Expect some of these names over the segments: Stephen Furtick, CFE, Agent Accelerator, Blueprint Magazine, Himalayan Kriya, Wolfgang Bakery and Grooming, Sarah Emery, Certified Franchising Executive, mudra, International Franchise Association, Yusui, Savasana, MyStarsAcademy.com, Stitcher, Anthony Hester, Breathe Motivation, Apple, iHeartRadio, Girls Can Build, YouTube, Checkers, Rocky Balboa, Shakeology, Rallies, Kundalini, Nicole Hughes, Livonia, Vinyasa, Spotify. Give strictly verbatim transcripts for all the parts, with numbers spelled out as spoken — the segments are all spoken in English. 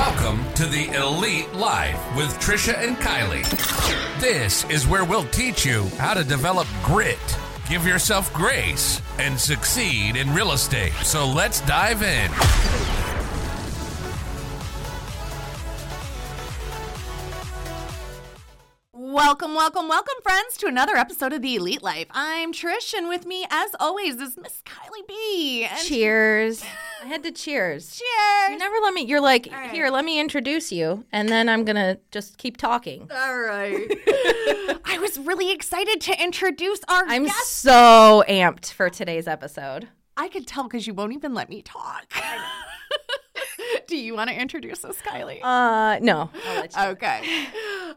Welcome to the Elite Life with Trisha and Kylie. This is where we'll teach you how to develop grit, give yourself grace, and succeed in real estate. So let's dive in. Welcome, welcome, welcome, friends, to another episode of The Elite Life. I'm Trish, and with me, as always, is Miss Kylie B. And cheers. I had to cheers. Cheers. You never let me, you're like, right. Here, let me introduce you, and then I'm going to just keep talking. All right. I was really excited to introduce our I'm guest. I'm so amped for today's episode. I could tell because you won't even let me talk. Do you want to introduce us, Kylie? Uh, no. I'll let you okay.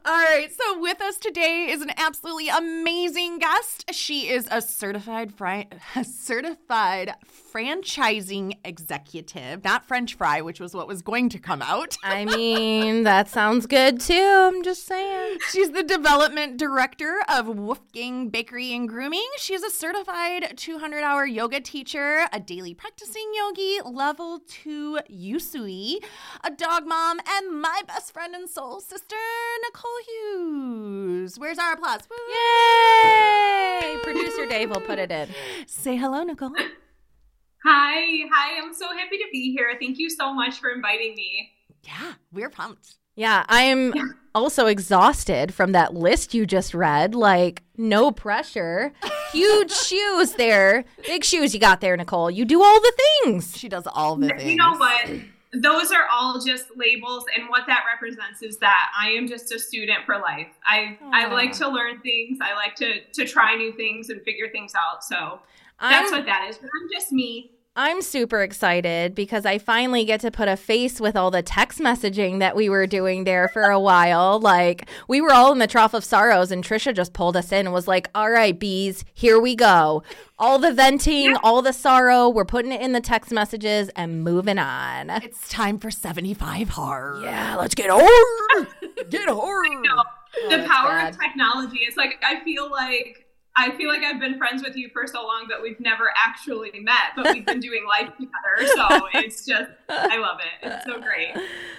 All right. So with us today is an absolutely amazing guest. She is a certified fri- a certified franchising executive, not French fry, which was what was going to come out. I mean, that sounds good too. I'm just saying. She's the development director of Wolfgang Bakery and Grooming. She is a certified two hundred hour yoga teacher, a daily practicing yogi, level two Yusui, a dog mom, and my best friend and soul sister, Nicole Hughes. Where's our applause? Woo! Yay! Producer Dave will put it in. Say hello, Nicole. Hi. Hi. I'm so happy to be here. Thank you so much for inviting me. Yeah, we're pumped. Yeah, I am yeah. also exhausted from that list you just read. Like, no pressure. Huge shoes there. Big shoes you got there, Nicole. You do all the things. She does all the things. You know what? Those are all just labels, and what that represents is that I am just a student for life. I Aww. I like to learn things. I like to to try new things and figure things out. So that's I'm, what that is. But I'm just me. I'm super excited because I finally get to put a face with all the text messaging that we were doing there for a while. Like, we were all in the trough of sorrows, and Trisha just pulled us in and was like, all right, bees, here we go. All the venting, yeah. all the sorrow, we're putting it in the text messages and moving on. It's time for seventy-five hard. Yeah, let's get hard. Get hard. I know. Oh, the power bad. Of technology. It's like, I feel like, I feel like I've been friends with you for so long that we've never actually met, but we've been doing life together. So it's just, I love it. It's so great.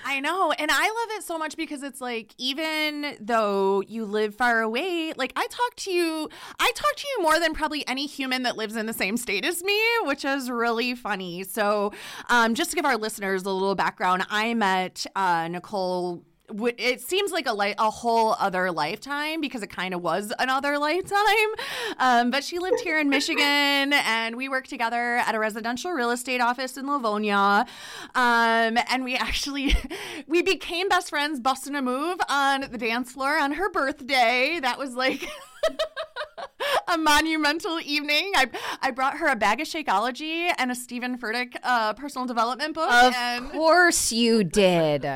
I know. And I love it so much because it's like, even though you live far away, like I talk to you, I talk to you more than probably any human that lives in the same state as me, which is really funny. So um, just to give our listeners a little background, I met uh, Nicole. It seems like a li- a whole other lifetime because it kind of was another lifetime. Um, but she lived here in Michigan, and we worked together at a residential real estate office in Livonia. Um, and we actually we became best friends, busting a move on the dance floor on her birthday. That was like a monumental evening. I I brought her a bag of Shakeology and a Stephen Furtick uh, personal development book. Of and course you did.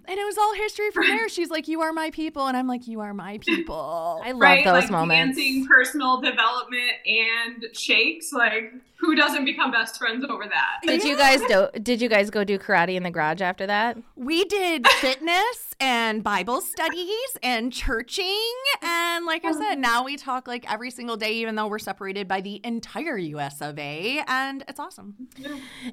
And it was all history from there. She's like, you are my people. And I'm like, you are my people. I love right? those like moments. Dancing, personal development, and shakes. Like, who doesn't become best friends over that? Did yeah. you guys do, Did you guys go do karate in the garage after that? We did fitness and Bible studies and churching. And like I said, now we talk like every single day, even though we're separated by the entire U S of A, and it's awesome. Yeah.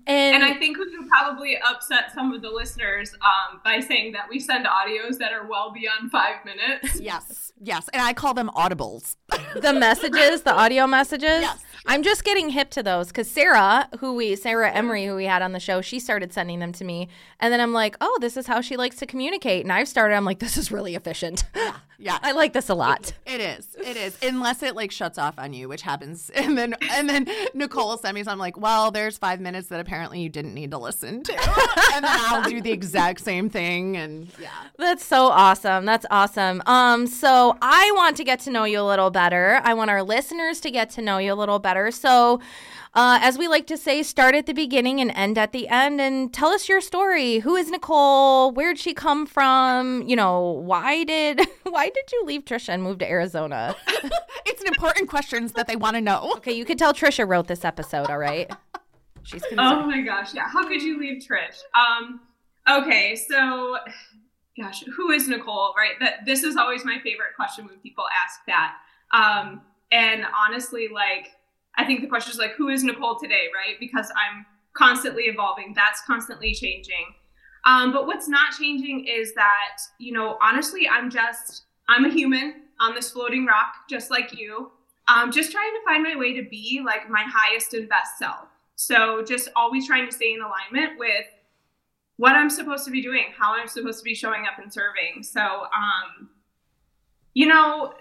And, and I think we can probably upset some of the listeners um, by saying that we send audios that are well beyond five minutes. Yes, yes, and I call them audibles. The messages, the audio messages. Yes. I'm just getting hip to those because Sarah, who we Sarah Emery, who we had on the show, she started sending them to me, and then I'm like, oh, this is how she likes to communicate, and I've started. I'm like, this is really efficient. Yeah, yeah. I like this a lot. It, it is. It is. Unless it like shuts off on you, which happens, and then and then Nicole sent me something like, well, there's five minutes that apparently you didn't need to listen to, and then I'll do the exact same thing, and yeah. That's so awesome. That's awesome. Um, so I want to get to know you a little better. I want our listeners to get to know you a little better. So uh, as we like to say, start at the beginning and end at the end, and tell us your story. Who is Nicole? Where'd she come from? You know, why did why did you leave Trisha and move to Arizona? It's an important question that they want to know. Okay, you can tell Trisha wrote this episode, all right? She's concerned. Oh my gosh, yeah. How could you leave Trish? Um, okay, so gosh, who is Nicole, right? That this is always my favorite question when people ask that. Um, and honestly, like I think the question is like, who is Nicole today, right? Because I'm constantly evolving. That's constantly changing. Um, but what's not changing is that, you know, honestly, I'm just, I'm a human on this floating rock, just like you. Um, just trying to find my way to be like my highest and best self. So just always trying to stay in alignment with what I'm supposed to be doing, how I'm supposed to be showing up and serving. So, um, you know,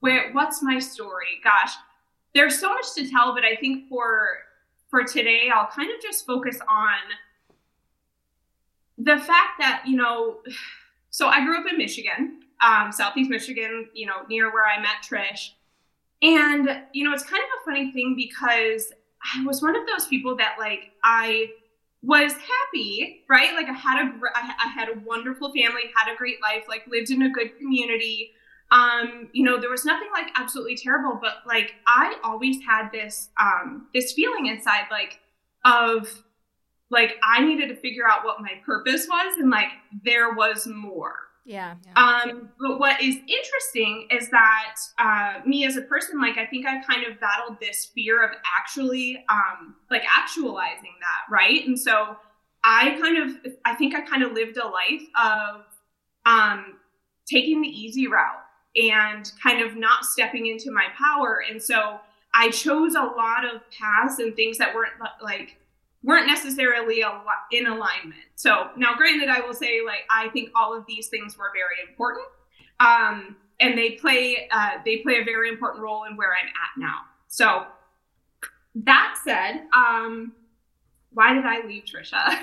where, what's my story? Gosh, there's so much to tell, but I think for, for today, I'll kind of just focus on the fact that, you know, so I grew up in Michigan, um, Southeast Michigan, you know, near where I met Trish. And, you know, it's kind of a funny thing because I was one of those people that, like, I was happy, right? Like I had a, I had a wonderful family, had a great life, like lived in a good community. Um, you know, there was nothing like absolutely terrible, but like, I always had this, um, this feeling inside, like, of like, I needed to figure out what my purpose was. And like, there was more. Yeah. yeah. Um, but what is interesting is that, uh, me as a person, like, I think I kind of battled this fear of actually, um, like actualizing that. Right. And so I kind of, I think I kind of lived a life of, um, taking the easy route and kind of not stepping into my power. And so I chose a lot of paths and things that weren't like, weren't necessarily in alignment. So now granted, I will say, like, I think all of these things were very important. Um, and they play, uh, they play a very important role in where I'm at now. So that said, um, why did I leave Trisha?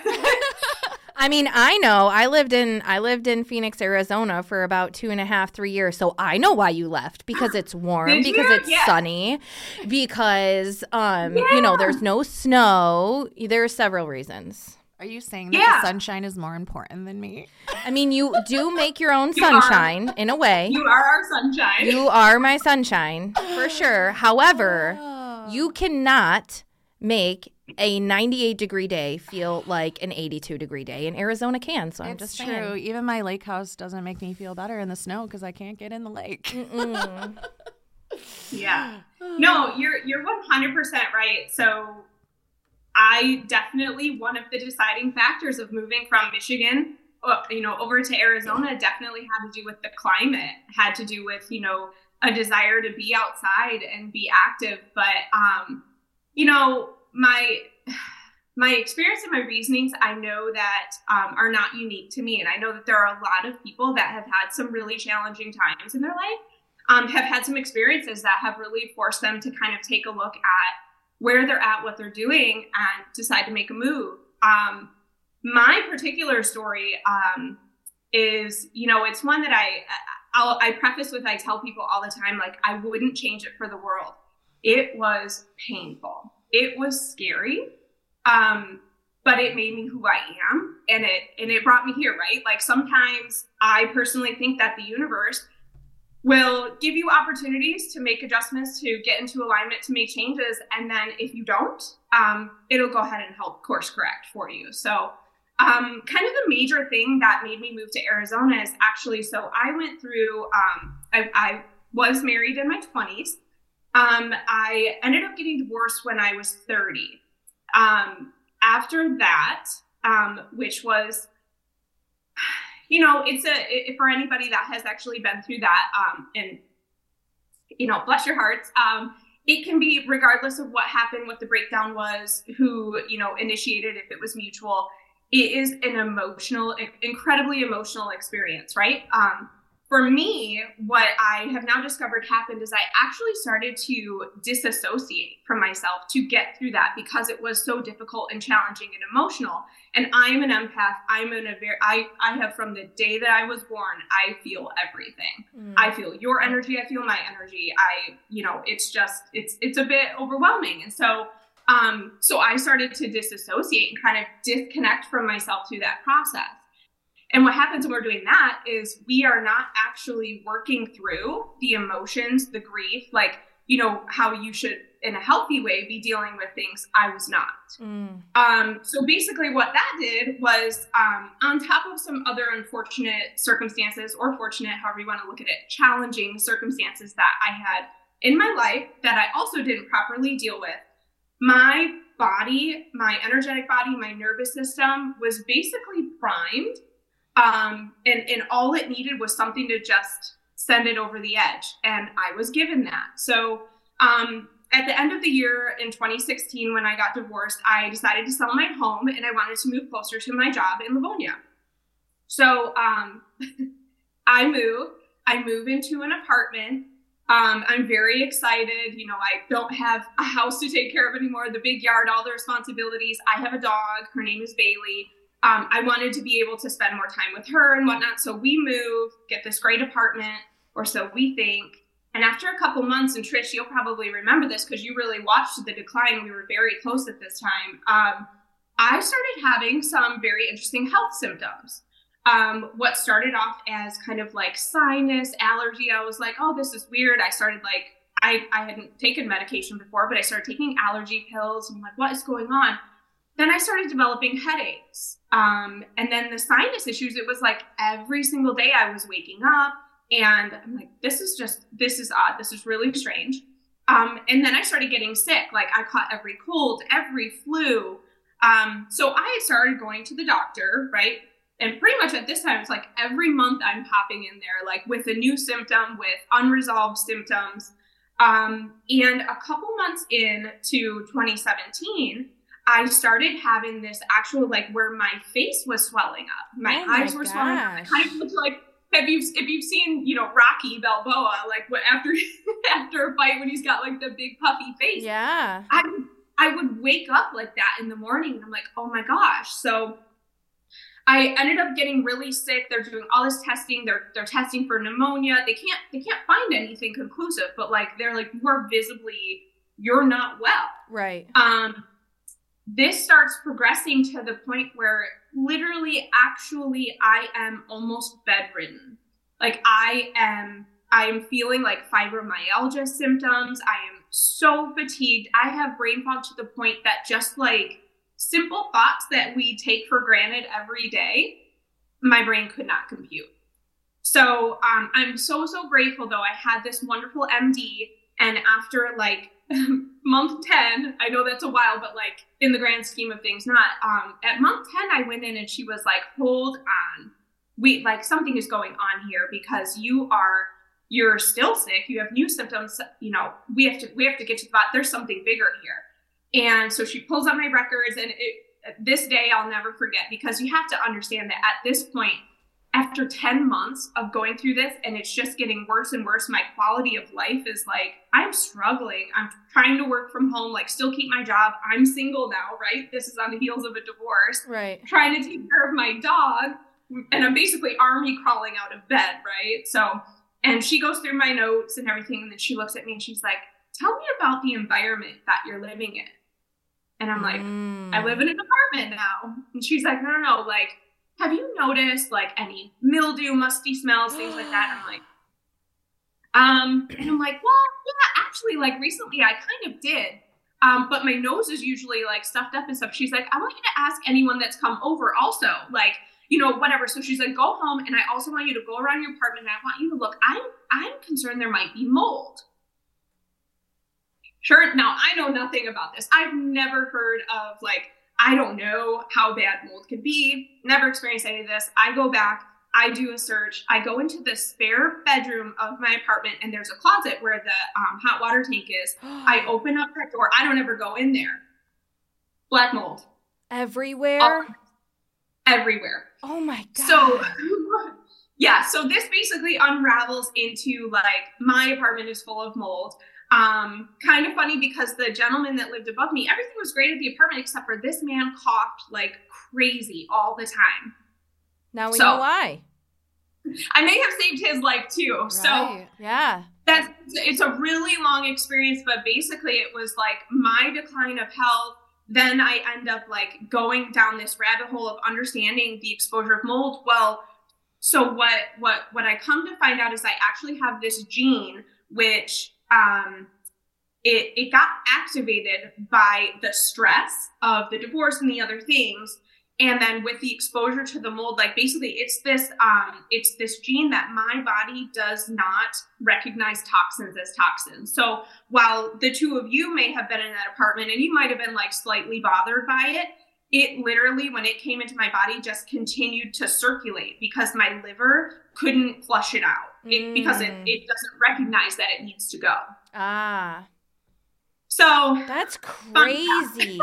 I mean, I know I lived in I lived in Phoenix, Arizona for about two and a half, three years. So I know why you left, because it's warm, because it's yeah. sunny, because, um, yeah. you know, there's no snow. There are several reasons. Are you saying that yeah. the sunshine is more important than me? I mean, you do make your own you sunshine are. in a way. You are our sunshine. You are my sunshine for sure. However, oh. you cannot make a ninety-eight degree day feel like an eighty-two degree day, and Arizona can. So I'm it's just true. Saying. Even my lake house doesn't make me feel better in the snow because I can't get in the lake. yeah. No, you're you're one hundred percent right. So I definitely, one of the deciding factors of moving from Michigan, you know, over to Arizona definitely had to do with the climate, had to do with, you know, a desire to be outside and be active. But, um, you know, My my experience and my reasonings, I know that um, are not unique to me. And I know that there are a lot of people that have had some really challenging times in their life, um, have had some experiences that have really forced them to kind of take a look at where they're at, what they're doing, and decide to make a move. Um, my particular story um, is, you know, it's one that I, I'll, I preface with, I tell people all the time, like, I wouldn't change it for the world. It was painful. It was scary, um, but it made me who I am, and it and it brought me here, right? Like, sometimes I personally think that the universe will give you opportunities to make adjustments, to get into alignment, to make changes, and then if you don't, um, it'll go ahead and help course correct for you. So um, kind of the major thing that made me move to Arizona is actually, so I went through, um, I, I was married in my twenties. Um, I ended up getting divorced when I was thirty. Um, after that, um, which was, you know, it's a, it, for anybody that has actually been through that, um, and, you know, bless your hearts. Um, it can be, regardless of what happened, what the breakdown was, who, you know, initiated, if it was mutual, it is an emotional, incredibly emotional experience, right? Um, For me, what I have now discovered happened is I actually started to disassociate from myself to get through that, because it was so difficult and challenging and emotional. And I'm an empath. I'm in a very, I, I have, from the day that I was born, I feel everything. Mm. I feel your energy. I feel my energy. I, you know, it's just, it's, it's a bit overwhelming. And so, um, so I started to disassociate and kind of disconnect from myself through that process. And what happens when we're doing that is we are not actually working through the emotions, the grief, like, you know, how you should, in a healthy way, be dealing with things. I was not. Mm. Um, so basically what that did was, um, on top of some other unfortunate circumstances, or fortunate, however you want to look at it, challenging circumstances that I had in my life that I also didn't properly deal with, my body, my energetic body, my nervous system was basically primed. Um, and, and all it needed was something to just send it over the edge. And I was given that. So um, at the end of the year in twenty sixteen, when I got divorced, I decided to sell my home and I wanted to move closer to my job in Livonia. So um, I move, I move into an apartment. Um, I'm very excited. You know, I don't have a house to take care of anymore, the big yard, all the responsibilities. I have a dog. Her name is Bailey. Um, I wanted to be able to spend more time with her and whatnot. So we move, get this great apartment, or so we think. And after a couple months, and Trish, you'll probably remember this because you really watched the decline. We were very close at this time. Um, I started having some very interesting health symptoms. Um, what started off as kind of like sinus allergy. I was like, oh, this is weird. I started like, I, I hadn't taken medication before, but I started taking allergy pills. And I'm like, what is going on? Then I started developing headaches. Um, and then the sinus issues, it was like every single day I was waking up and I'm like, this is just, this is odd. This is really strange. Um, and then I started getting sick. Like I caught every cold, every flu. Um, so I started going to the doctor, right? And pretty much at this time, it's like every month I'm popping in there, like with a new symptom, with unresolved symptoms. Um, and a couple months in to twenty seventeen, I started having this actual, like where my face was swelling up. My oh eyes my were gosh. swelling up. I kind of looked like, if you've, if you've seen, you know, Rocky Balboa, like what, after, after a fight when he's got like the big puffy face. Yeah. I, I would wake up like that in the morning and I'm like, oh my gosh. So I ended up getting really sick. They're doing all this testing. They're they're testing for pneumonia. They can't they can't find anything conclusive, but like they're like, we're visibly, you're not well. Right. Um, this starts progressing to the point where literally, actually, I am almost bedridden. Like I am I am feeling like fibromyalgia symptoms. I am so fatigued. I have brain fog to the point that just like simple thoughts that we take for granted every day, my brain could not compute. So um, I'm so, so grateful though. I had this wonderful M D, and after like month ten, I know that's a while, but like in the grand scheme of things, not um, at month ten, I went in and she was like, hold on, we like something is going on here because you are, you're still sick. You have new symptoms. You know, we have to, we have to get to the bottom. There's something bigger here. And so she pulls up my records, and it, this day I'll never forget, because you have to understand that at this point, after ten months of going through this, and it's just getting worse and worse, my quality of life is like, I'm struggling. I'm trying to work from home, like still keep my job. I'm single now, right? This is on the heels of a divorce. Right. Trying to take care of my dog, and I'm basically army crawling out of bed, right? So, and she goes through my notes and everything, and then she looks at me and she's like, tell me about the environment that you're living in. And I'm like, mm. I live in an apartment now. And she's like, no, no, no. Like, have you noticed like any mildew, musty smells, things like that? And I'm like, um, and I'm like, well, yeah, actually like recently I kind of did. Um, but my nose is usually like stuffed up and stuff. She's like, I want you to ask anyone that's come over also, like, you know, whatever. So she's like, go home. And I also want you to go around your apartment and I want you to look, I'm, I'm concerned there might be mold. Sure. Now I know nothing about this. I've never heard of like, I don't know how bad mold could be. Never experienced any of this. I go back, I do a search. I go into the spare bedroom of my apartment and there's a closet where the um, hot water tank is. I open up that door. I don't ever go in there. Black mold. Everywhere? All, everywhere. Oh my God. So yeah. So this basically unravels into like my apartment is full of mold. Um, kind of funny because the gentleman that lived above me, everything was great at the apartment, except for this man coughed like crazy all the time. Now we so, know why. I may have saved his life too. Right. So yeah, that's, it's a really long experience, but basically it was like my decline of health. Then I end up like going down this rabbit hole of understanding the exposure of mold. Well, so what, what, what I come to find out is I actually have this gene, which Um, it, it got activated by the stress of the divorce and the other things. And then with the exposure to the mold, like basically it's this, um, it's this gene that my body does not recognize toxins as toxins. So while the two of you may have been in that apartment and you might've been like slightly bothered by it, it literally, when it came into my body, just continued to circulate because my liver couldn't flush it out it, mm. because it, it doesn't recognize that it needs to go. Ah. So. That's crazy.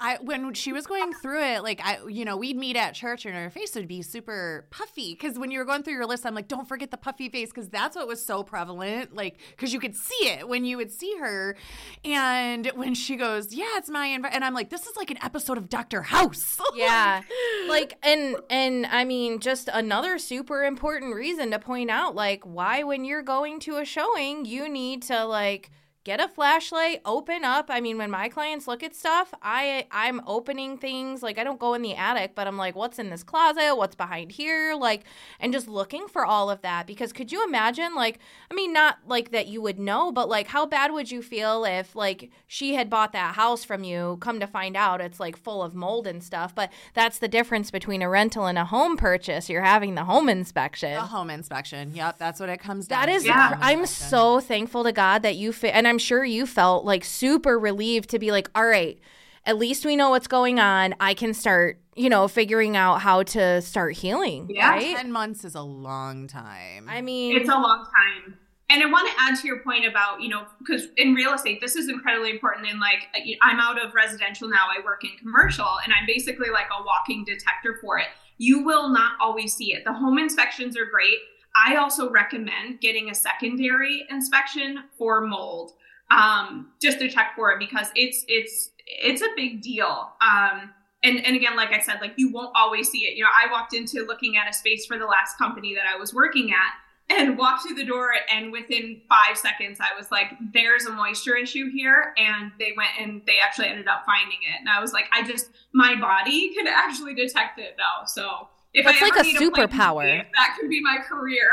I, when she was going through it, like, I, you know, we'd meet at church and her face would be super puffy. Because when you were going through your list, I'm like, don't forget the puffy face, because that's what was so prevalent. Like, because you could see it when you would see her. And when she goes, yeah, it's my env-. And I'm like, this is like an episode of Doctor House. Yeah. Like, and, and I mean, just another super important reason to point out, like, why when you're going to a showing, you need to, like, get a flashlight, open up. I mean, when my clients look at stuff, I, I'm opening things. Like, I don't go in the attic, but I'm like, what's in this closet? What's behind here? Like, and just looking for all of that. Because could you imagine, like, I mean, not like that you would know, but like, how bad would you feel if, like, she had bought that house from you, come to find out it's like full of mold and stuff. But that's the difference between a rental and a home purchase. You're having the home inspection. The home inspection. Yep. That's what it comes down to. That is, yeah. I'm so thankful to God that you fit. And I'm I'm sure you felt like super relieved to be like, all right, at least we know what's going on. I can start, you know, figuring out how to start healing. Yeah. Right? ten months is a long time. I mean, it's a long time. And I want to add to your point about, you know, because in real estate, this is incredibly important. And like, I'm out of residential now, I work in commercial, and I'm basically like a walking detector for it. You will not always see it. The home inspections are great. I also recommend getting a secondary inspection for mold. Um, just to check for it, because it's, it's, it's a big deal. Um, and, and again, like I said, like, you won't always see it. You know, I walked into looking at a space for the last company that I was working at and walked through the door, and within five seconds, I was like, there's a moisture issue here. And they went and they actually ended up finding it. And I was like, I just, my body can actually detect it now. So if That's I ever like a need superpower. A plan, that could be my career.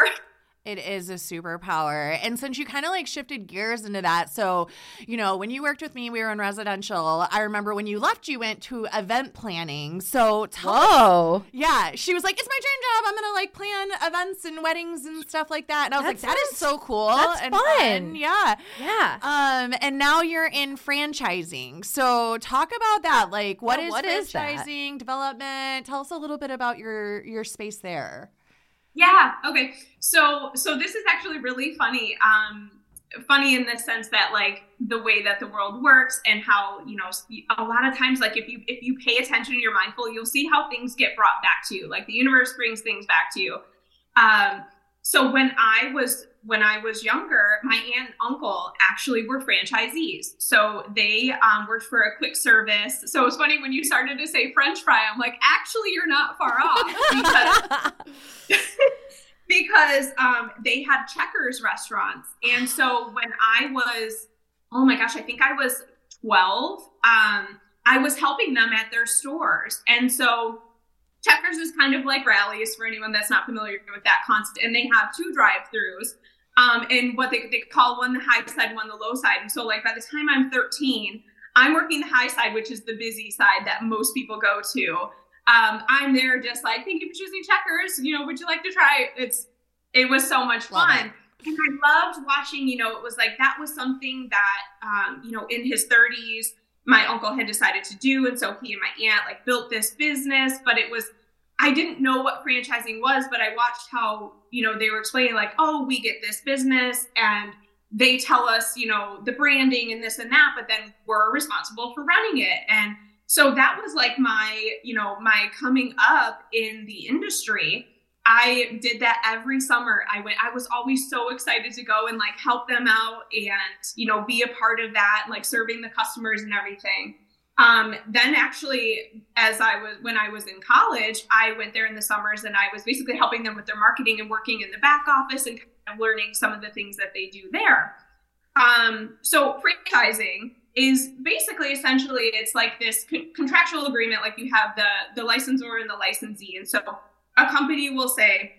It is a superpower. And since you kind of like shifted gears into that, so, you know, when you worked with me, we were in residential. I remember when you left, you went to event planning. So tell Whoa. Me, yeah. She was like, it's my dream job. I'm going to like plan events and weddings and stuff like that. And I was that's like, that is so cool. That's and fun. fun. Yeah. Yeah. Um, and now you're in franchising. So talk about that. Like, what yeah, is what franchising, is development? Tell us a little bit about your, your space there. Yeah. Okay. So, so this is actually really funny. Um, funny in the sense that, like, the way that the world works and how, you know, a lot of times, like, if you, if you pay attention and you're mindful, you'll see how things get brought back to you. Like, the universe brings things back to you. Um, so when I was, when I was younger, my aunt and uncle actually were franchisees. So they um, worked for a quick service. So it's funny when you started to say French fry, I'm like, actually, you're not far off, because, because um, they had Checkers restaurants. And so when I was, oh my gosh, I think I was twelve, um, I was helping them at their stores. And so Checkers is kind of like Rallies, for anyone that's not familiar with that concept. And they have two drive-throughs. Um, and what they, they call one the high side, one the low side. And so, like, by the time I'm thirteen, I'm working the high side, which is the busy side that most people go to. Um, I'm there just like, thank you for choosing Checkers. You know, would you like to try? It's, it was so much fun. And I loved watching, you know, it was like, that was something that, um, you know, in his thirties, my uncle had decided to do. And so he and my aunt like built this business, but it was, I didn't know what franchising was, but I watched how, you know, they were explaining like, oh, we get this business and they tell us, you know, the branding and this and that, but then we're responsible for running it. And so that was like my, you know, my coming up in the industry. I did that every summer. I went, I was always so excited to go and like help them out and, you know, be a part of that, like serving the customers and everything. Um, then actually, as I was, when I was in college, I went there in the summers and I was basically helping them with their marketing and working in the back office and kind of learning some of the things that they do there. Um, so franchising is basically essentially, it's like this con- contractual agreement. Like you have the, the licensor and the licensee. And so a company will say,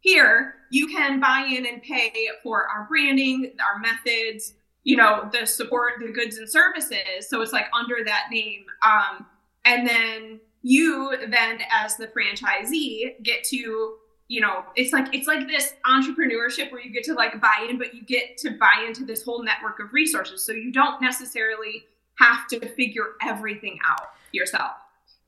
here, you can buy in and pay for our branding, our methods, you know, the support, the goods and services. So it's like under that name. Um, and then you then as the franchisee get to, you know, it's like, it's like this entrepreneurship where you get to like buy in, but you get to buy into this whole network of resources. So you don't necessarily have to figure everything out yourself.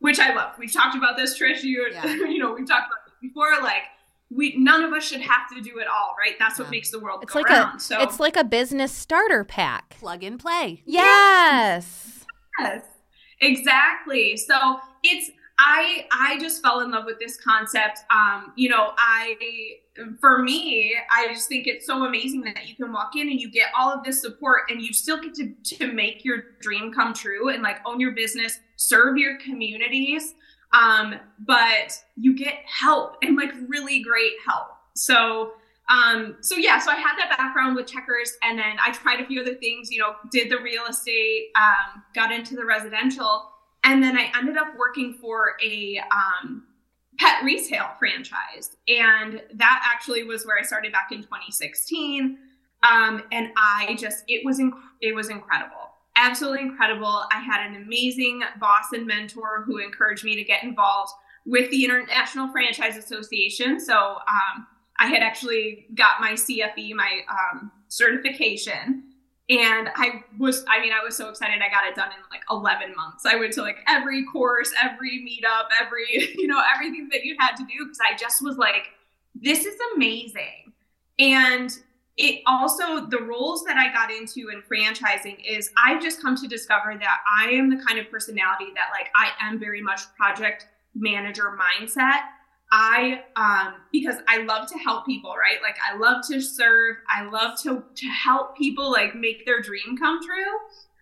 which I love. We've talked about this, Trish. You, yeah. you know, we've talked about this before. Like, we none of us should have to do it all, right? That's what yeah. makes the world it's go like around. A, so it's like a business starter pack, plug and play. Yes, yes, exactly. So it's I I just fell in love with this concept. Um, you know, I. For me, I just think it's so amazing that you can walk in and you get all of this support and you still get to, to make your dream come true and like own your business, serve your communities. Um, but you get help and like really great help. So, um, so yeah, so I had that background with Checkers, and then I tried a few other things, you know, did the real estate, um, got into the residential, and then I ended up working for a, um, pet retail franchise. And that actually was where I started back in twenty sixteen. Um, and I just, it was, inc- it was incredible, absolutely incredible. I had an amazing boss and mentor who encouraged me to get involved with the International Franchise Association. So, um, I had actually got my C F E, my, um, certification. And I was, I mean, I was so excited. I got it done in like eleven months. I went to like every course, every meetup, every, you know, everything that you had to do. Cause I just was like, this is amazing. And it also, the roles that I got into in franchising is I've just come to discover that I am the kind of personality that like, I am very much project manager mindset. I, um, because I love to help people, right? Like I love to serve. I love to, to help people like make their dream come true.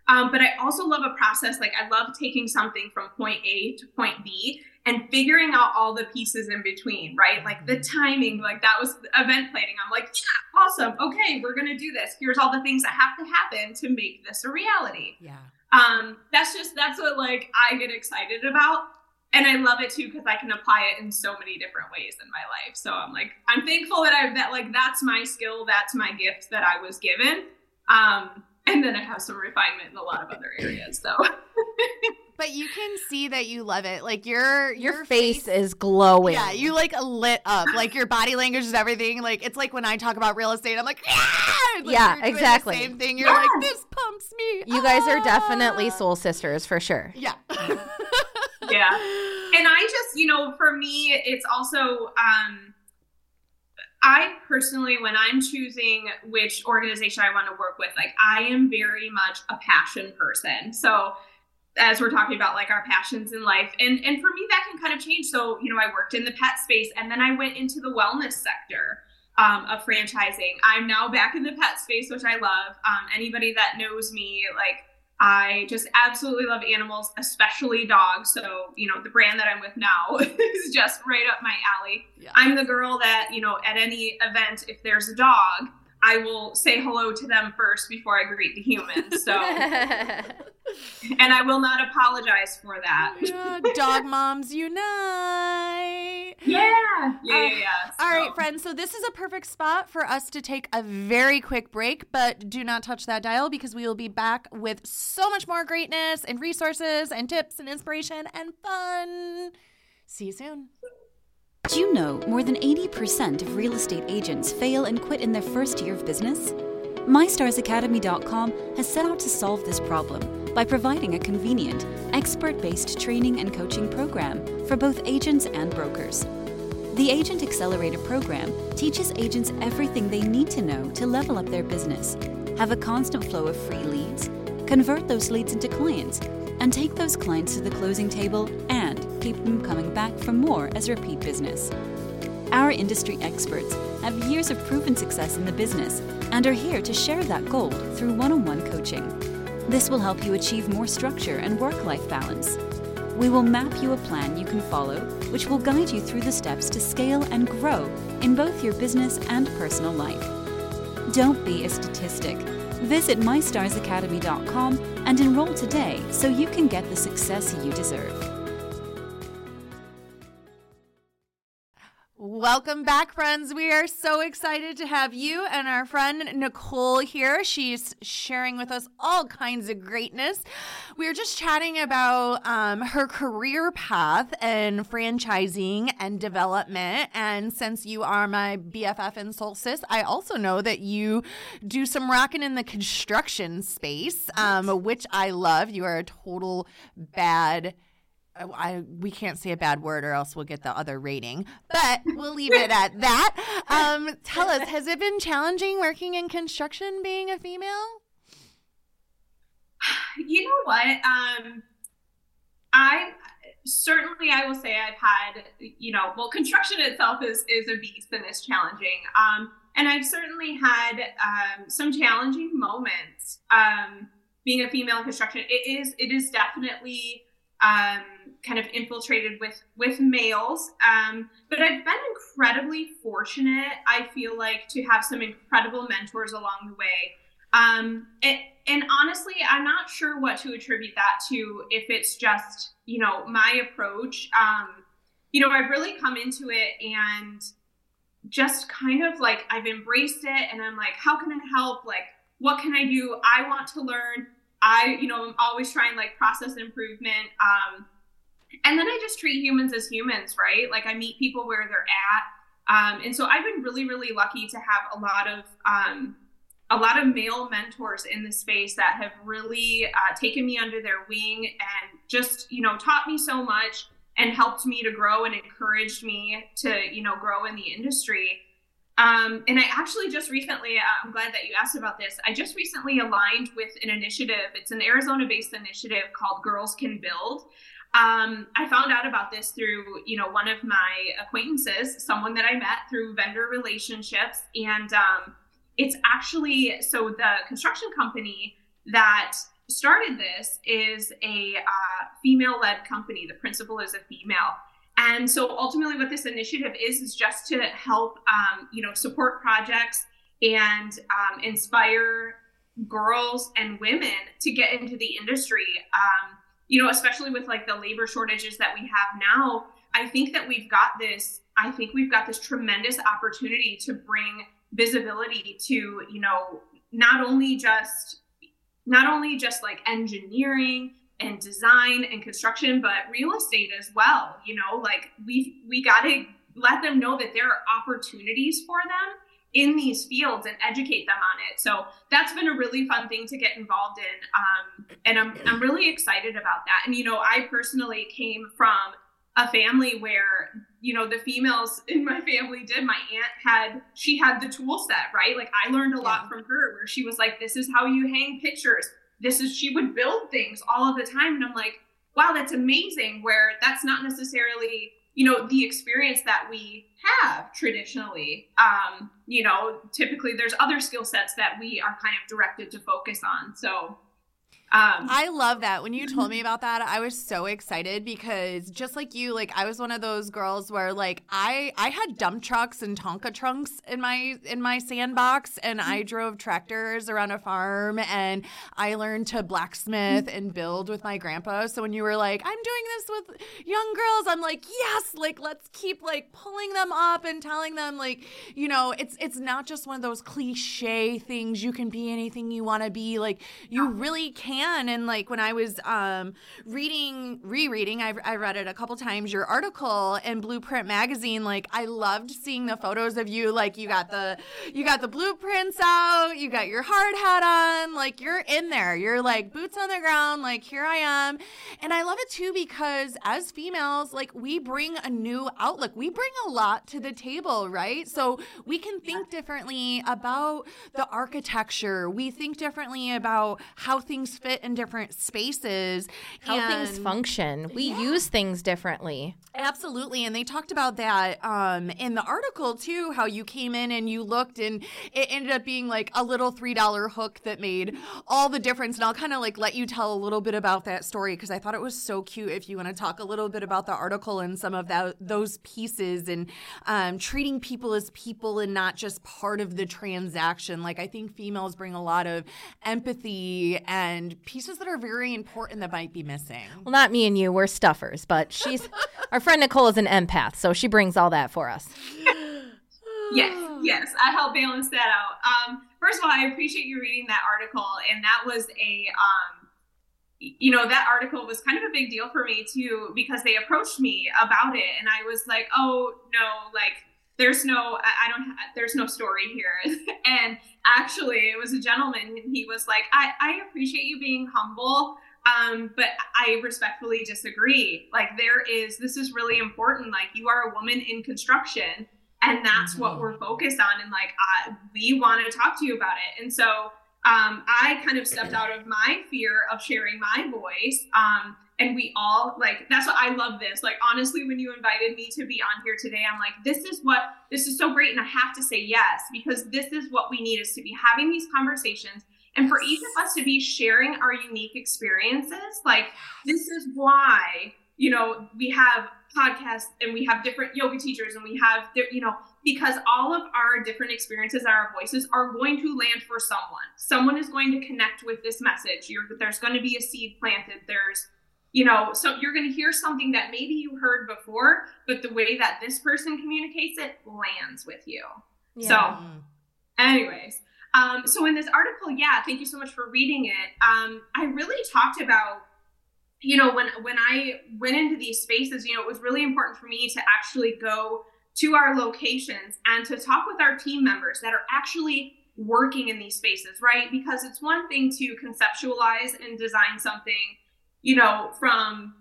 Um, but I also love a process. Like I love taking something from point A to point B and figuring out all the pieces in between, right? Like the timing, like that was event planning. I'm like, yeah, awesome. Okay. We're going to do this. Here's all the things that have to happen to make this a reality. Yeah. Um, that's just, that's what like I get excited about. And I love it too, because I can apply it in so many different ways in my life. So I'm like, I'm thankful that I that like, that's my skill. That's my gift that I was given. Um, and then I have some refinement in a lot of other areas. So, but you can see that you love it. Like your, your, your face, face is glowing. Yeah. You like lit up, like your body language is everything. Like, it's like when I talk about real estate, I'm like, like yeah, exactly. Same thing. You're yes. like, this pumps me. You ah. guys are definitely soul sisters for sure. Yeah. Yeah. And I just, you know, for me, it's also, um, I personally, when I'm choosing which organization I want to work with, like I am very much a passion person. So as we're talking about like our passions in life, and, and for me, that can kind of change. So, you know, I worked in the pet space and then I went into the wellness sector, um, of franchising. I'm now back in the pet space, which I love. Um, anybody that knows me, like, I just absolutely love animals, especially dogs. So, you know, the brand that I'm with now is just right up my alley. Yeah. I'm the girl that, you know, at any event, if there's a dog, I will say hello to them first before I greet the humans. So, and I will not apologize for that. Yeah, dog moms unite. Yeah. Yeah, yeah, yeah. Uh, so. All right, friends. So this is a perfect spot for us to take a very quick break, but do not touch that dial because we will be back with so much more greatness and resources and tips and inspiration and fun. See you soon. Did you know more than eighty percent of real estate agents fail and quit in their first year of business? My Stars Academy dot com has set out to solve this problem by providing a convenient, expert-based training and coaching program for both agents and brokers. The Agent Accelerator program teaches agents everything they need to know to level up their business, have a constant flow of free leads, convert those leads into clients, and take those clients to the closing table and keep them coming back for more as repeat business. Our industry experts have years of proven success in the business and are here to share that gold through one-on-one coaching. This will help you achieve more structure and work-life balance. We will map you a plan you can follow, which will guide you through the steps to scale and grow in both your business and personal life. Don't be a statistic. Visit My Stars Academy dot com and enroll today so you can get the success you deserve. Welcome back, friends. We are so excited to have you and our friend Nicole here. She's sharing with us all kinds of greatness. We were just chatting about um, her career path and franchising and development. And since you are my B F F and soul sis, I also know that you do some rocking in the construction space, um, which I love. You are a total bad I, we can't say a bad word or else we'll get the other rating, but we'll leave it at that. Um, tell us, has it been challenging working in construction being a female? You know what? Um, I certainly, I will say I've had, you know, well, construction itself is, is a beast and is challenging. Um, and I've certainly had um, some challenging moments um, being a female in construction. It is, it is definitely um, kind of infiltrated with, with males. Um, but I've been incredibly fortunate. I feel like to have some incredible mentors along the way. Um, it, and honestly, I'm not sure what to attribute that to, if it's just, you know, my approach. Um, you know, I've really come into it and just kind of like, I've embraced it and I'm like, how can I help? Like, what can I do? I want to learn. I, you know, I'm always trying like process improvement. Um, and then I just treat humans as humans, right? Like I meet people where they're at. Um, and so I've been really, really lucky to have a lot of, um, a lot of male mentors in the space that have really uh, taken me under their wing and just, you know, taught me so much and helped me to grow and encouraged me to, you know, grow in the industry. Um, and I actually just recently, uh, I'm glad that you asked about this. I just recently aligned with an initiative. It's an Arizona-based initiative called Girls Can Build. Um, I found out about this through, you know, one of my acquaintances, someone that I met through vendor relationships. And um, it's actually, so the construction company that started this is a uh, female-led company. The principal is a female. And so ultimately what this initiative is, is just to help, um, you know, support projects and um, inspire girls and women to get into the industry. Um, you know, especially with like the labor shortages that we have now, I think that we've got this, I think we've got this tremendous opportunity to bring visibility to, you know, not only just, not only just like engineering and design and construction, but real estate as well. You know, like we've, we got to let them know that there are opportunities for them in these fields and educate them on it. So that's been a really fun thing to get involved in. Um, and I'm, I'm really excited about that. And, you know, I personally came from a family where, you know, the females in my family did, my aunt had, she had the tool set, right? Like I learned a lot from her where she was like, this is how you hang pictures. This is, she would build things all of the time. And I'm like, wow, that's amazing, where that's not necessarily, you know, the experience that we have traditionally. Um, you know, typically there's other skill sets that we are kind of directed to focus on. So Um, I love that. When you told me about that, I was so excited because just like you, like I was one of those girls where like I, I had dump trucks and Tonka trunks in my in my sandbox, and I drove tractors around a farm, and I learned to blacksmith and build with my grandpa. So when you were like, I'm doing this with young girls, I'm like, yes, like let's keep like pulling them up and telling them like, you know, it's it's not just one of those cliche things. You can be anything you want to be. Like you really can. And like when I was um, reading, rereading, I've, I read it a couple times, your article in Blueprint Magazine, like I loved seeing the photos of you. Like you got the, you got the blueprints out, you got your hard hat on, like you're in there. You're like boots on the ground, like here I am. And I love it too, because as females, like we bring a new outlook. We bring a lot to the table, right? So we can think differently about the architecture. We think differently about how things fit in different spaces, how and, things function. We yeah. use things differently. Absolutely. And they talked about that um, in the article too, how you came in and you looked and it ended up being like a little three dollar hook that made all the difference. And I'll kind of like let you tell a little bit about that story because I thought it was so cute. If you want to talk a little bit about the article and some of that, those pieces and um, treating people as people and not just part of the transaction. Like I think females bring a lot of empathy and pieces that are very important that might be missing. Well, not me and you. We're stuffers, but she's our friend Nicole is an empath, so she brings all that for us. Yes, yes. I help balance that out. Um, first of all, I appreciate you reading that article, and that was a, um, you know, that article was kind of a big deal for me too because they approached me about it, and I was like, oh no, like there's no, I, I don't, have, there's no story here, and. Actually, it was a gentleman. He was like, I, I appreciate you being humble. Um, but I respectfully disagree. Like there is, this is really important. Like you are a woman in construction and that's mm-hmm. what we're focused on. And like, I, we want to talk to you about it. And so, um, I kind of stepped out of my fear of sharing my voice. Um, and we all like, that's what I love this. Like, honestly, when you invited me to be on here today, I'm like, this is what, this is so great. And I have to say yes, because this is what we need is to be having these conversations. And for each of us to be sharing our unique experiences, like this is why, you know, we have podcasts and we have different yoga teachers and we have, you know, because all of our different experiences, our voices are going to land for someone. Someone is going to connect with this message. You're, there's going to be a seed planted. There's, you know, so you're going to hear something that maybe you heard before, but the way that this person communicates it lands with you. Yeah. So anyways. Um, so in this article, yeah, thank you so much for reading it. Um, I really talked about, you know, when, when I went into these spaces, you know, it was really important for me to actually go to our locations and to talk with our team members that are actually working in these spaces, right? Because it's one thing to conceptualize and design something, you know, from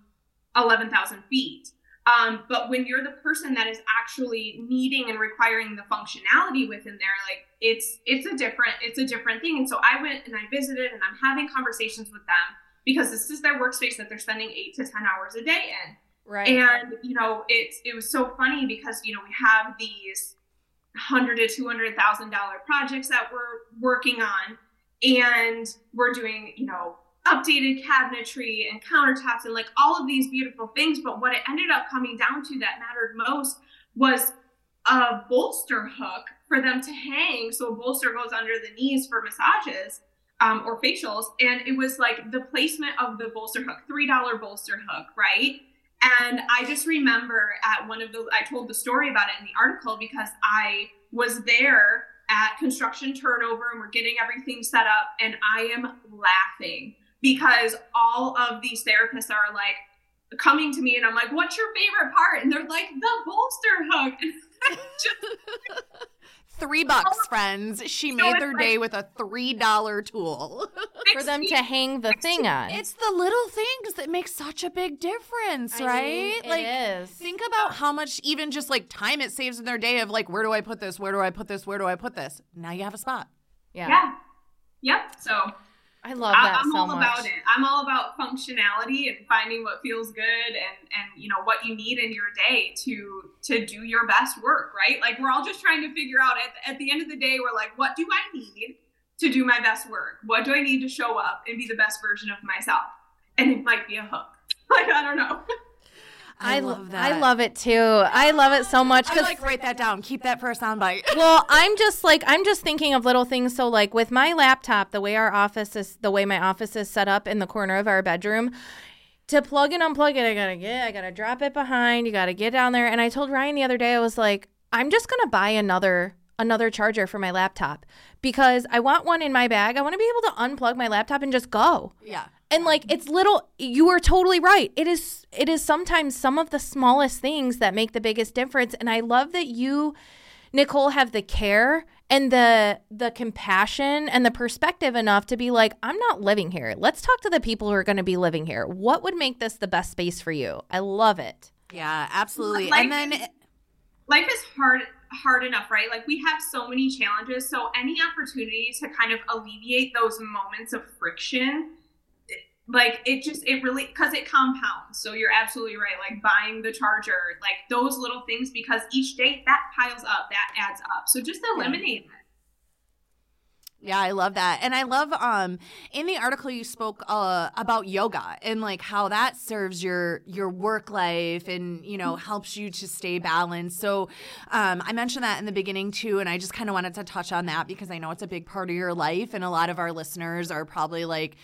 eleven thousand feet. Um, but when you're the person that is actually needing and requiring the functionality within there, like it's, it's a different, it's a different thing. And so I went and I visited and I'm having conversations with them because this is their workspace that they're spending eight to ten hours a day in. Right. And, you know, it's, it was so funny because, you know, we have these one hundred thousand dollars to two hundred thousand dollars projects that we're working on and we're doing, you know, updated cabinetry and countertops and like all of these beautiful things. But what it ended up coming down to that mattered most was a bolster hook for them to hang. So a bolster goes under the knees for massages um, or facials. And it was like the placement of the bolster hook, three dollar bolster hook, right? And I just remember at one of the, I told the story about it in the article because I was there at construction turnover and we're getting everything set up and I am laughing. Because all of these therapists are like coming to me and I'm like, what's your favorite part? And they're like, the bolster hook. Just, Three bucks, oh, friends. She made their like, day with a three dollar tool. For them to hang the thing on. It's the little things that make such a big difference, I right? Mean, like, it is. Think about how much even just like time it saves in their day of like, where do I put this? Where do I put this? Where do I put this? Now you have a spot. Yeah. Yeah. Yep. So. I love that I'm so much. I'm all about it. I'm all about functionality and finding what feels good and, and, you know, what you need in your day to, to do your best work, right? Like we're all just trying to figure out at the, at the end of the day, we're like, what do I need to do my best work? What do I need to show up and be the best version of myself? And it might be a hook. Like, I don't know. I, I love that. I love it too. I love it so much. I like write that down. Keep that for a soundbite. Well, I'm just like, I'm just thinking of little things. So like with my laptop, the way our office is, the way my office is set up in the corner of our bedroom, to plug and unplug it, I gotta get, I gotta drop it behind. You gotta get down there. And I told Ryan the other day, I was like, I'm just gonna buy another another charger for my laptop because I want one in my bag. I want to be able to unplug my laptop and just go. Yeah. And like, it's little, you are totally right. It is, it is sometimes some of the smallest things that make the biggest difference. And I love that you, Nicole, have the care and the, the compassion and the perspective enough to be like, I'm not living here. Let's talk to the people who are going to be living here. What would make this the best space for you? I love it. Yeah, absolutely. Life, and then it, life is hard, hard enough, right? Like we have so many challenges. So any opportunity to kind of alleviate those moments of friction, like it just, it really, cause it compounds. So you're absolutely right. Like buying the charger, like those little things, because each day that piles up, that adds up. So just eliminate it. Yeah, I love that. And I love um in the article you spoke uh, about yoga and like how that serves your your work life and, you know, helps you to stay balanced. So um, I mentioned that in the beginning too, and I just kind of wanted to touch on that because I know it's a big part of your life and a lot of our listeners are probably like,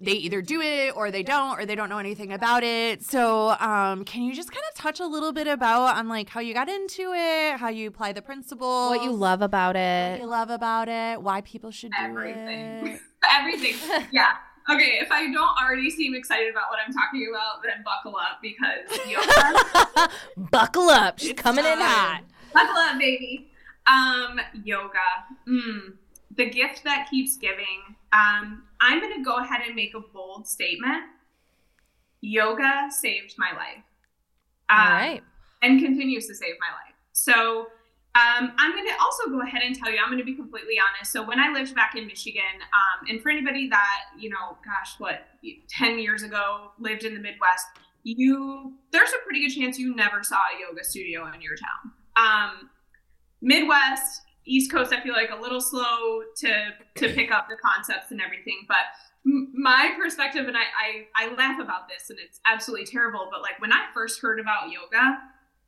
they either do it or they don't, or they don't know anything about it. So um, can you just kind of touch a little bit about on like how you got into it, how you apply the principles, what you love about it, what you love about it, why people should do everything. It. Everything. Yeah. Okay. If I don't already seem excited about what I'm talking about, then buckle up because yoga. Buckle up. She's coming in hot. Buckle up, baby. Um, yoga. Mm. The gift that keeps giving. Um, I'm going to go ahead and make a bold statement yoga saved my life. Um, All right. And continues to save my life. So um, I'm going to also go ahead and tell you, I'm going to be completely honest. So when I lived back in Michigan, um, and for anybody that, you know, gosh, what, ten years ago, lived in the Midwest, you, there's a pretty good chance you never saw a yoga studio in your town. Um, Midwest, East Coast, I feel like a little slow to to pick up the concepts and everything. But m- my perspective, and I, I, I laugh about this, and it's absolutely terrible, but like when I first heard about yoga,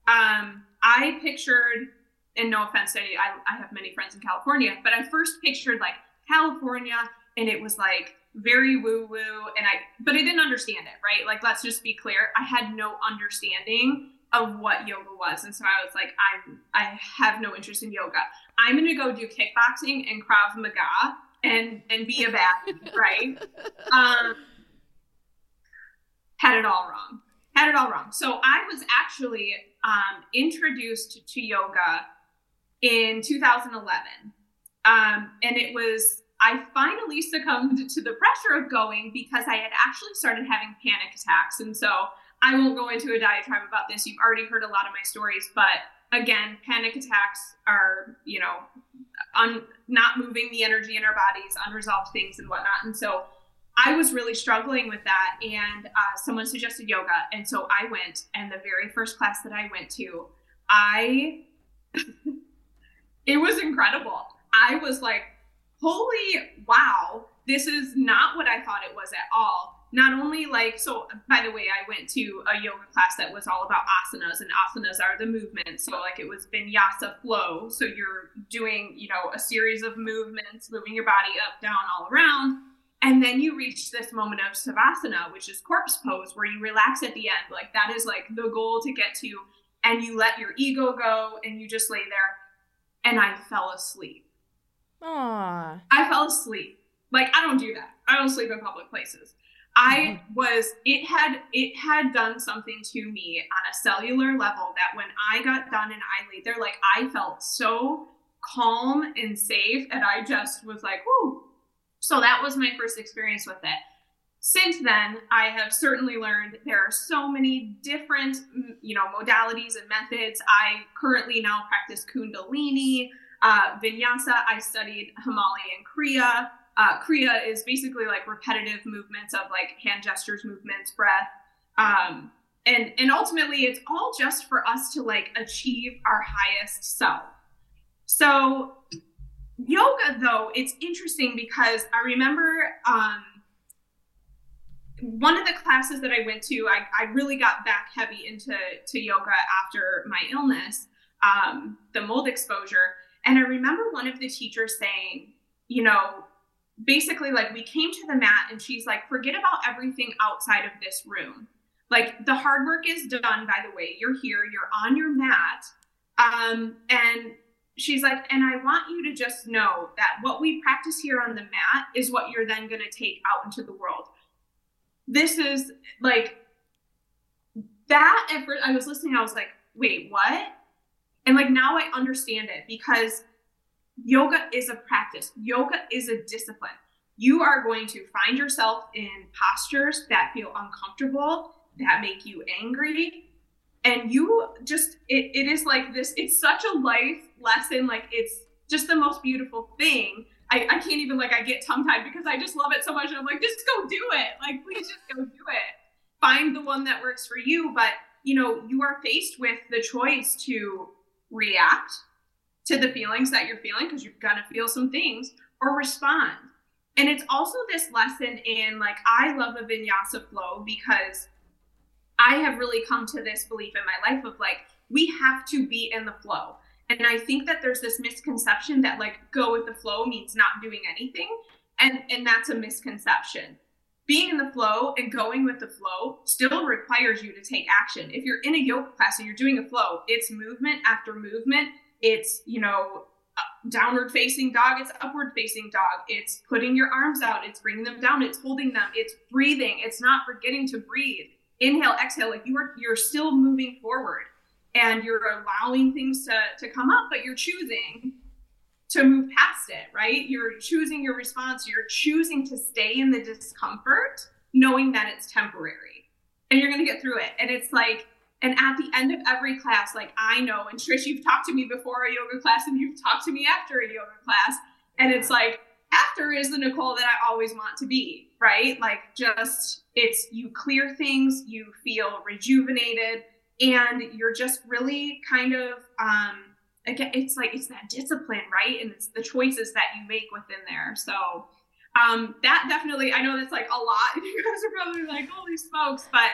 um, I pictured, and no offense to any, I, I have many friends in California, but I first pictured like California, and it was like very woo-woo, and I, but I didn't understand it, right? Like, let's just be clear. I had no understanding of what yoga was. And so I was like, I I have no interest in yoga. I'm going to go do kickboxing and Krav Maga and, and be a bad, right? Um, had it all wrong. Had it all wrong. So I was actually um, introduced to yoga in two thousand eleven. Um, and it was, I finally succumbed to the pressure of going because I had actually started having panic attacks. And so I won't go into a diatribe about this. You've already heard a lot of my stories, but again, panic attacks are, you know, un- not moving the energy in our bodies, unresolved things and whatnot. And so I was really struggling with that. And uh, someone suggested yoga. And so I went, and the very first class that I went to, I, it was incredible. I was like, holy wow, this is not what I thought it was at all. Not only like, so by the way, I went to a yoga class that was all about asanas, and asanas are the movements. So like it was Vinyasa flow. So you're doing, you know, a series of movements, moving your body up, down, all around. And then you reach this moment of savasana, which is corpse pose, where you relax at the end. Like that is like the goal to get to. And you let your ego go and you just lay there. And I fell asleep. Aww. I fell asleep. Like I don't do that. I don't sleep in public places. I was, it had, it had done something to me on a cellular level that when I got done and I laid there, like I felt so calm and safe. And I just was like, whoo. So that was my first experience with it. Since then, I have certainly learned there are so many different, you know, modalities and methods. I currently now practice Kundalini, uh, Vinyasa. I studied Himalayan Kriya. Uh, Kriya is basically like repetitive movements of like hand gestures, movements, breath. Um, and, and ultimately it's all just for us to like achieve our highest self. So yoga though, it's interesting because I remember, um, one of the classes that I went to, I, I really got back heavy into to yoga after my illness, um, the mold exposure. And I remember one of the teachers saying, you know, basically like we came to the mat and she's like, forget about everything outside of this room. Like the hard work is done, by the way, you're here, you're on your mat. Um, and she's like, and I want you to just know that what we practice here on the mat is what you're then going to take out into the world. This is like that at first I was listening. I was like, wait, what? And like, now I understand it because yoga is a practice. Yoga is a discipline. You are going to find yourself in postures that feel uncomfortable, that make you angry. And you just, it, it is like this, it's such a life lesson. Like it's just the most beautiful thing. I, I can't even like, I get tongue tied because I just love it so much. And I'm like, just go do it. Like, please just go do it. Find the one that works for you. But you know, you are faced with the choice to react to the feelings that you're feeling, because you're going to feel some things, or respond. And it's also this lesson in like, I love a Vinyasa flow because I have really come to this belief in my life of like, we have to be in the flow. And I think that there's this misconception that like go with the flow means not doing anything. And, and that's a misconception. Being in the flow and going with the flow still requires you to take action. If you're in a yoga class and you're doing a flow, it's movement after movement. It's, you know, downward facing dog, it's upward facing dog. It's putting your arms out. It's bringing them down. It's holding them. It's breathing. It's not forgetting to breathe. Inhale, exhale. Like you are, you're still moving forward and you're allowing things to, to come up, but you're choosing to move past it, right? You're choosing your response. You're choosing to stay in the discomfort, knowing that it's temporary. and you're going to get through it. And it's like, and at the end of every class, like I know, and Trish, you've talked to me before a yoga class and you've talked to me after a yoga class. And it's like, after is the Nicole that I always want to be, right? Like just, it's, you clear things, you feel rejuvenated, and you're just really kind of, um, again, it's like, it's that discipline, right? And it's the choices that you make within there. So um, that definitely, I know that's like a lot. You guys are probably like, holy smokes, but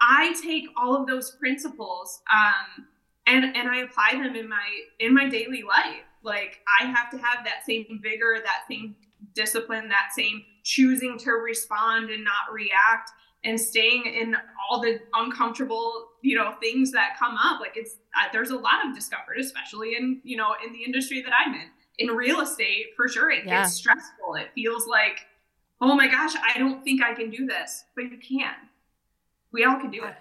I take all of those principles um, and, and I apply them in my, in my daily life. Like I have to have that same vigor, that same discipline, that same choosing to respond and not react, and staying in all the uncomfortable, you know, things that come up. Like it's, uh, there's a lot of discomfort, especially in, you know, in the industry that I'm in, in real estate, for sure. It yeah. gets stressful. It feels like, oh my gosh, I don't think I can do this, but you can. We all can do it.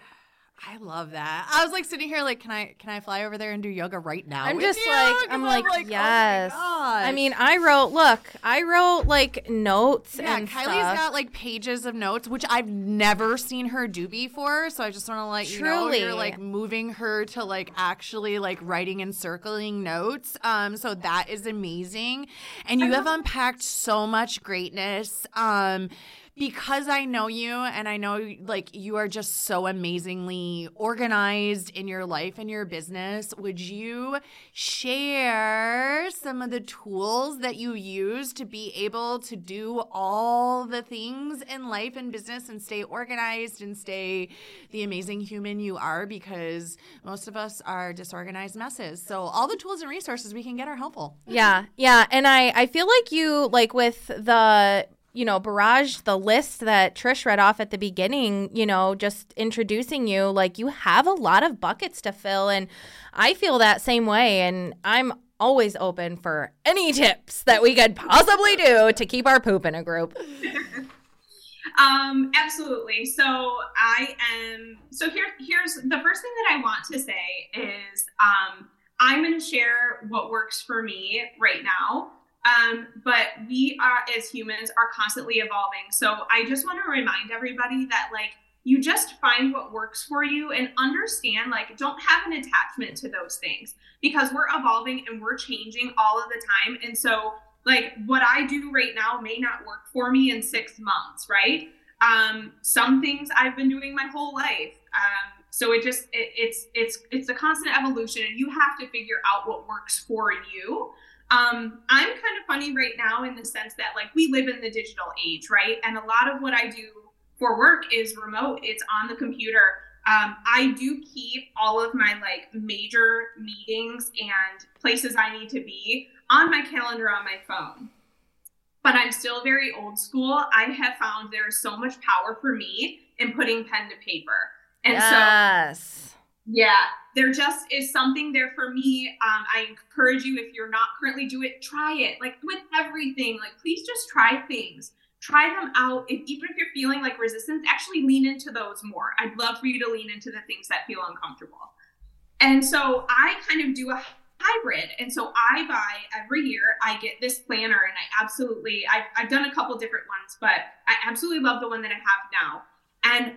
I love that. I was like sitting here like, can I, can I fly over there and do yoga right now? I'm just you? like, I'm, I'm like, like, yes. Oh I mean, I wrote, look, I wrote like notes yeah, and Kylie's stuff. Got like pages of notes, which I've never seen her do before. So I just want to let Truly. you know, you're like moving her to like actually like writing and circling notes. Um, so that is amazing. And you I have love- unpacked so much greatness. Um, Because I know you, and I know like you are just so amazingly organized in your life and your business, would you share some of the tools that you use to be able to do all the things in life and business and stay organized and stay the amazing human you are? Because most of us are disorganized messes. So all the tools and resources we can get are helpful. Yeah, yeah. And I, I feel like you, like with the – you know, barrage, the list that Trish read off at the beginning, you know, just introducing you, like you have a lot of buckets to fill. And I feel that same way. And I'm always open for any tips that we could possibly do to keep our poop in a group. um, absolutely. So I am, so here, here's the first thing that I want to say is um, I'm going to share what works for me right now. Um, but we are, as humans, are constantly evolving. So I just want to remind everybody that like, you just find what works for you and understand, like, don't have an attachment to those things because we're evolving and we're changing all of the time. And so like what I do right now may not work for me in six months. Right. Um, some things I've been doing my whole life. Um, so it just, it, it's, it's, it's a constant evolution, and you have to figure out what works for you. Um, I'm kind of funny right now in the sense that like we live in the digital age, right? And a lot of what I do for work is remote. It's on the computer. Um, I do keep all of my like major meetings and places I need to be on my calendar on my phone, but I'm still very old school. I have found there is so much power for me in putting pen to paper. And yes. so, yeah. There just is something there for me. Um, I encourage you, if you're not currently do it, try it. Like with everything, like please just try things. Try them out. If, even if you're feeling like resistance, actually lean into those more. I'd love for you to lean into the things that feel uncomfortable. And so I kind of do a hybrid. And so I buy every year, I get this planner, and I absolutely, I've, I've done a couple different ones, but I absolutely love the one that I have now. And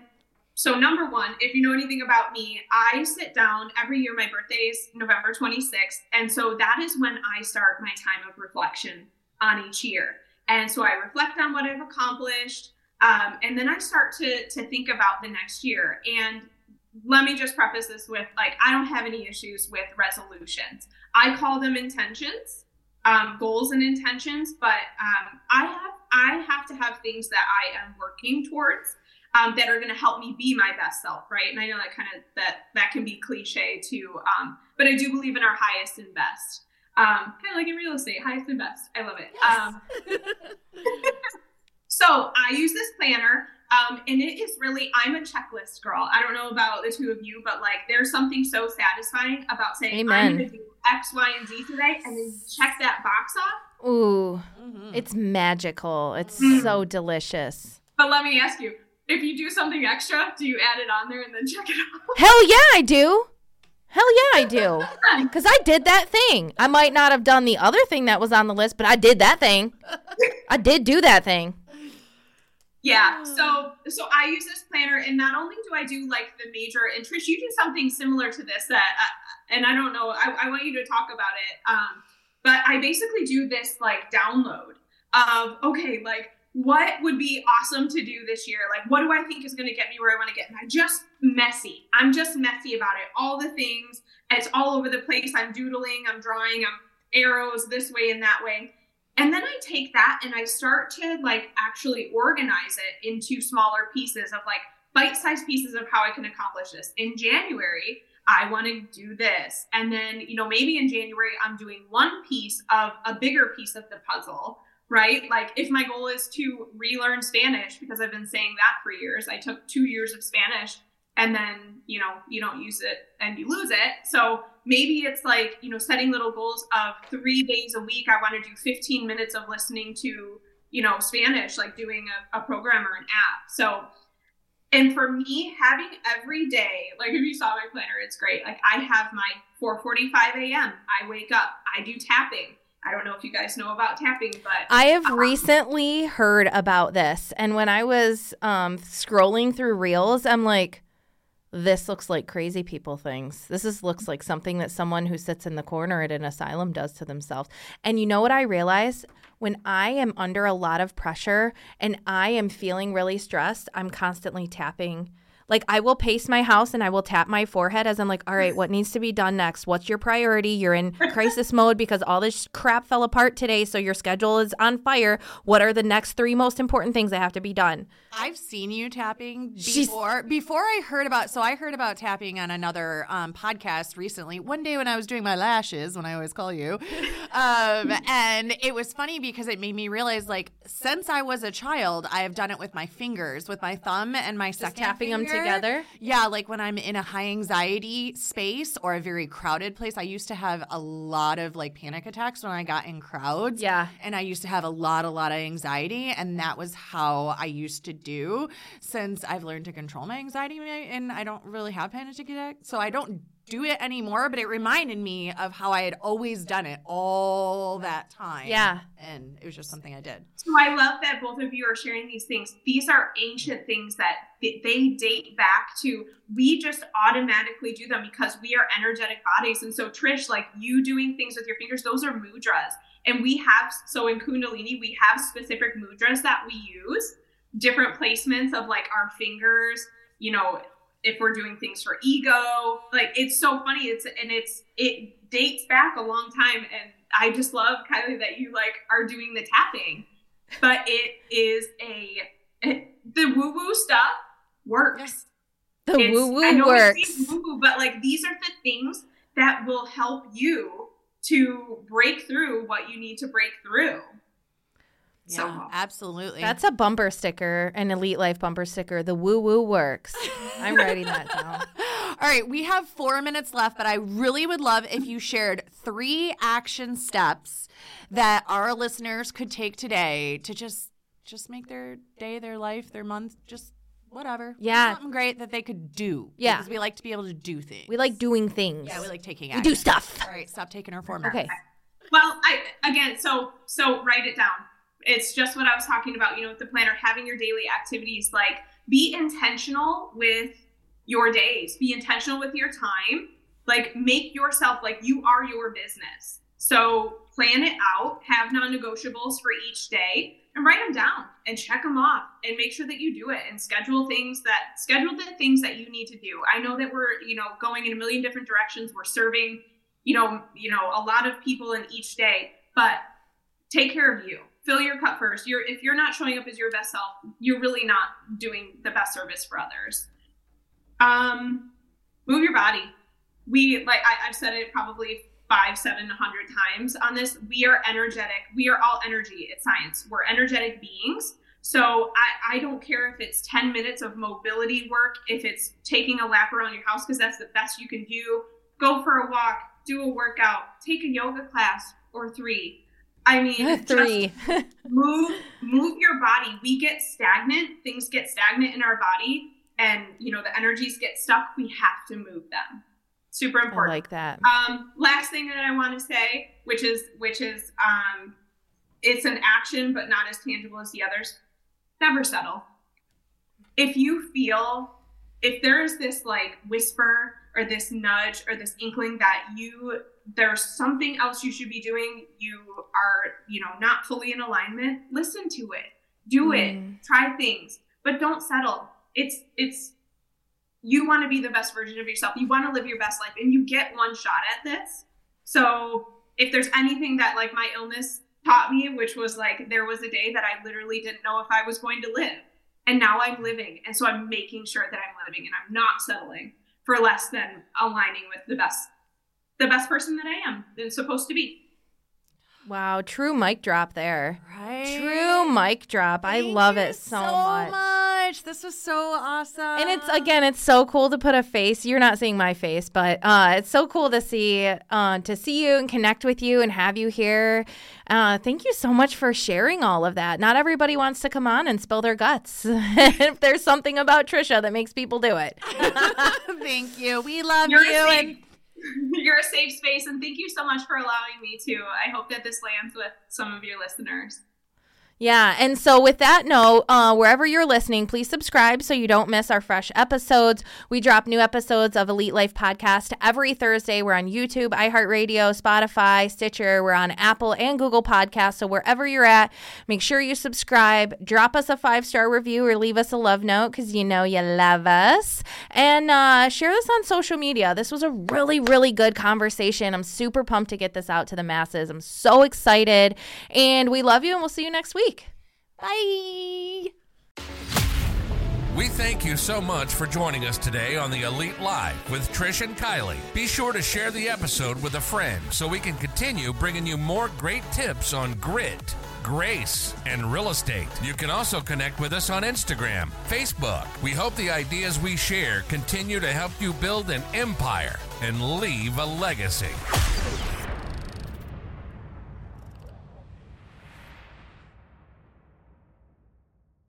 so number one, if you know anything about me, I sit down every year. My birthday is November twenty-sixth. And so that is when I start my time of reflection on each year. And so I reflect on what I've accomplished. Um, and then I start to, to think about the next year. And let me just preface this with like, I don't have any issues with resolutions. I call them intentions, um, goals and intentions, but um, I have, I have to have things that I am working towards. Um, that are going to help me be my best self, right? And I know that kind of that that can be cliche too, um, but I do believe in our highest and best, um, kind of like in real estate, highest and best. I love it. Yes. Um, so I use this planner, um, and it is really, I'm a checklist girl. I don't know about the two of you, but like there's something so satisfying about saying, Amen. I'm going to do X, Y, and Z today, and then check that box off. Ooh, mm-hmm. It's magical. It's mm-hmm. so delicious. But let me ask you, if you do something extra, do you add it on there and then check it out? Hell yeah, I do. Hell yeah, I do. Because I did that thing. I might not have done the other thing that was on the list, but I did that thing. I did do that thing. Yeah. So, so I use this planner, and not only do I do like the major, and Trish, you do something similar to this that, uh, and I don't know, I, I want you to talk about it. Um, but I basically do this like download of, okay, like what would be awesome to do this year? Like, what do I think is going to get me where I want to get? And I'm just messy. I'm just messy about it. All the things, it's all over the place. I'm doodling, I'm drawing, I'm arrows this way and that way. And then I take that and I start to like actually organize it into smaller pieces of like bite-sized pieces of how I can accomplish this. In January, I want to do this. And then, you know, maybe in January, I'm doing one piece of a bigger piece of the puzzle, right? Like if my goal is to relearn Spanish, because I've been saying that for years, I took two years of Spanish and then, you know, you don't use it and you lose it. So maybe it's like, you know, setting little goals of three days a week. I want to do fifteen minutes of listening to, you know, Spanish, like doing a, a program or an app. So, and for me, having every day, like if you saw my planner, it's great. Like I have my four forty-five a.m. I wake up, I do tapping. I don't know if you guys know about tapping, but I have um, recently heard about this. And when I was um, scrolling through Reels, I'm like, this looks like crazy people things. This is, looks like something that someone who sits in the corner at an asylum does to themselves. And you know what I realized? When I am under a lot of pressure and I am feeling really stressed, I'm constantly tapping. Like I will pace my house and I will tap my forehead as I'm like, all right, what needs to be done next? What's your priority? You're in crisis mode because all this crap fell apart today. So your schedule is on fire. What are the next three most important things that have to be done? I've seen you tapping before. She's... Before I heard about, so I heard about tapping on another um, podcast recently. One day when I was doing my lashes, when I always call you. Um, and it was funny because it made me realize like, since I was a child, I have done it with my fingers, with my thumb and my Just second tapping finger. Them together. Yeah, like when I'm in a high anxiety space or a very crowded place, I used to have a lot of like panic attacks when I got in crowds. Yeah. And I used to have a lot, a lot of anxiety. And that was how I used to do since I've learned to control my anxiety and I don't really have panic attacks. So I don't do it anymore, but it reminded me of how I had always done it all that time. Yeah. And it was just something I did. So I love that both of you are sharing these things. These are ancient things that they date back to, we just automatically do them because we are energetic bodies. And so Trish, like you doing things with your fingers, those are mudras. And we have, so in Kundalini, we have specific mudras that we use, different placements of like our fingers, you know, if we're doing things for ego, like it's so funny. It's, and it's, it dates back a long time. And I just love, Kylie, that you like are doing the tapping, but it is a, it, the woo woo stuff works. The woo woo works. Woo-woo, but like, these are the things that will help you to break through what you need to break through. Yeah, so absolutely. That's a bumper sticker, an Elite Life bumper sticker. The woo woo works. I'm writing that down. All right, we have four minutes left, but I really would love if you shared three action steps that our listeners could take today to just just make their day, their life, their month, just whatever. Yeah. Something great that they could do. Yeah. Because we like to be able to do things. We like doing things. Yeah, we like taking action. We do stuff. All right, stop taking our form. Okay. Well, I again, so so write it down. It's just what I was talking about, you know, with the planner, having your daily activities, like be intentional with your days, be intentional with your time, like make yourself like you are your business. So plan it out, have non-negotiables for each day and write them down and check them off and make sure that you do it and schedule things that schedule the things that you need to do. I know that we're, you know, going in a million different directions. We're serving, you know, you know, a lot of people in each day, but take care of you. Fill your cup first. You're, if you're not showing up as your best self, you're really not doing the best service for others. Um, move your body. We, like I, I've said it probably five, seven, a hundred times on this. We are energetic. We are all energy. It's science. We're energetic beings. So I, I don't care if it's ten minutes of mobility work, if it's taking a lap around your house, because that's the best you can do. Go for a walk, do a workout, take a yoga class or three. I mean, three. Just move, move your body. We get stagnant. Things get stagnant in our body and, you know, the energies get stuck. We have to move them. Super important. I like that. Um, last thing that I want to say, which is, which is, um, it's an action, but not as tangible as the others. Never settle. if you feel, if there's this like whisper or this nudge or this inkling that you, there's something else you should be doing, you are, you know, not fully in alignment, listen to it, do mm. it, try things, but don't settle. It's, it's, you want to be the best version of yourself. You want to live your best life, and you get one shot at this. So if there's anything that like my illness taught me, which was like, there was a day that I literally didn't know if I was going to live, and now I'm living. And so I'm making sure that I'm living, and I'm not settling for less than aligning with the best, the best person that I am than supposed to be. Wow. True mic drop there. Right. True mic drop. Thank I love it so, so much. much. This was so awesome. And it's, again, it's so cool to put a face. You're not seeing my face, but uh, it's so cool to see, uh, to see you and connect with you and have you here. Uh, thank you so much for sharing all of that. Not everybody wants to come on and spill their guts. If there's something about Trisha that makes people do it. Thank you. We love You're you. And you're a safe space, and thank you so much for allowing me to. I hope that this lands with some of your listeners. Yeah, and so with that note, uh, wherever you're listening, please subscribe so you don't miss our fresh episodes. We drop new episodes of Elite Life Podcast every Thursday. We're on YouTube, iHeart Radio, Spotify, Stitcher. We're on Apple and Google Podcast. So wherever you're at, make sure you subscribe. Drop us a five-star review or leave us a love note because you know you love us. And uh, share this on social media. This was a really, really good conversation. I'm super pumped to get this out to the masses. I'm so excited. And we love you, and we'll see you next week. Bye. We thank you so much for joining us today on the Elite Live with Trish and Kylie. Be sure to share the episode with a friend so we can continue bringing you more great tips on grit, grace, and real estate. You can also connect with us on Instagram, Facebook. We hope the ideas we share continue to help you build an empire and leave a legacy.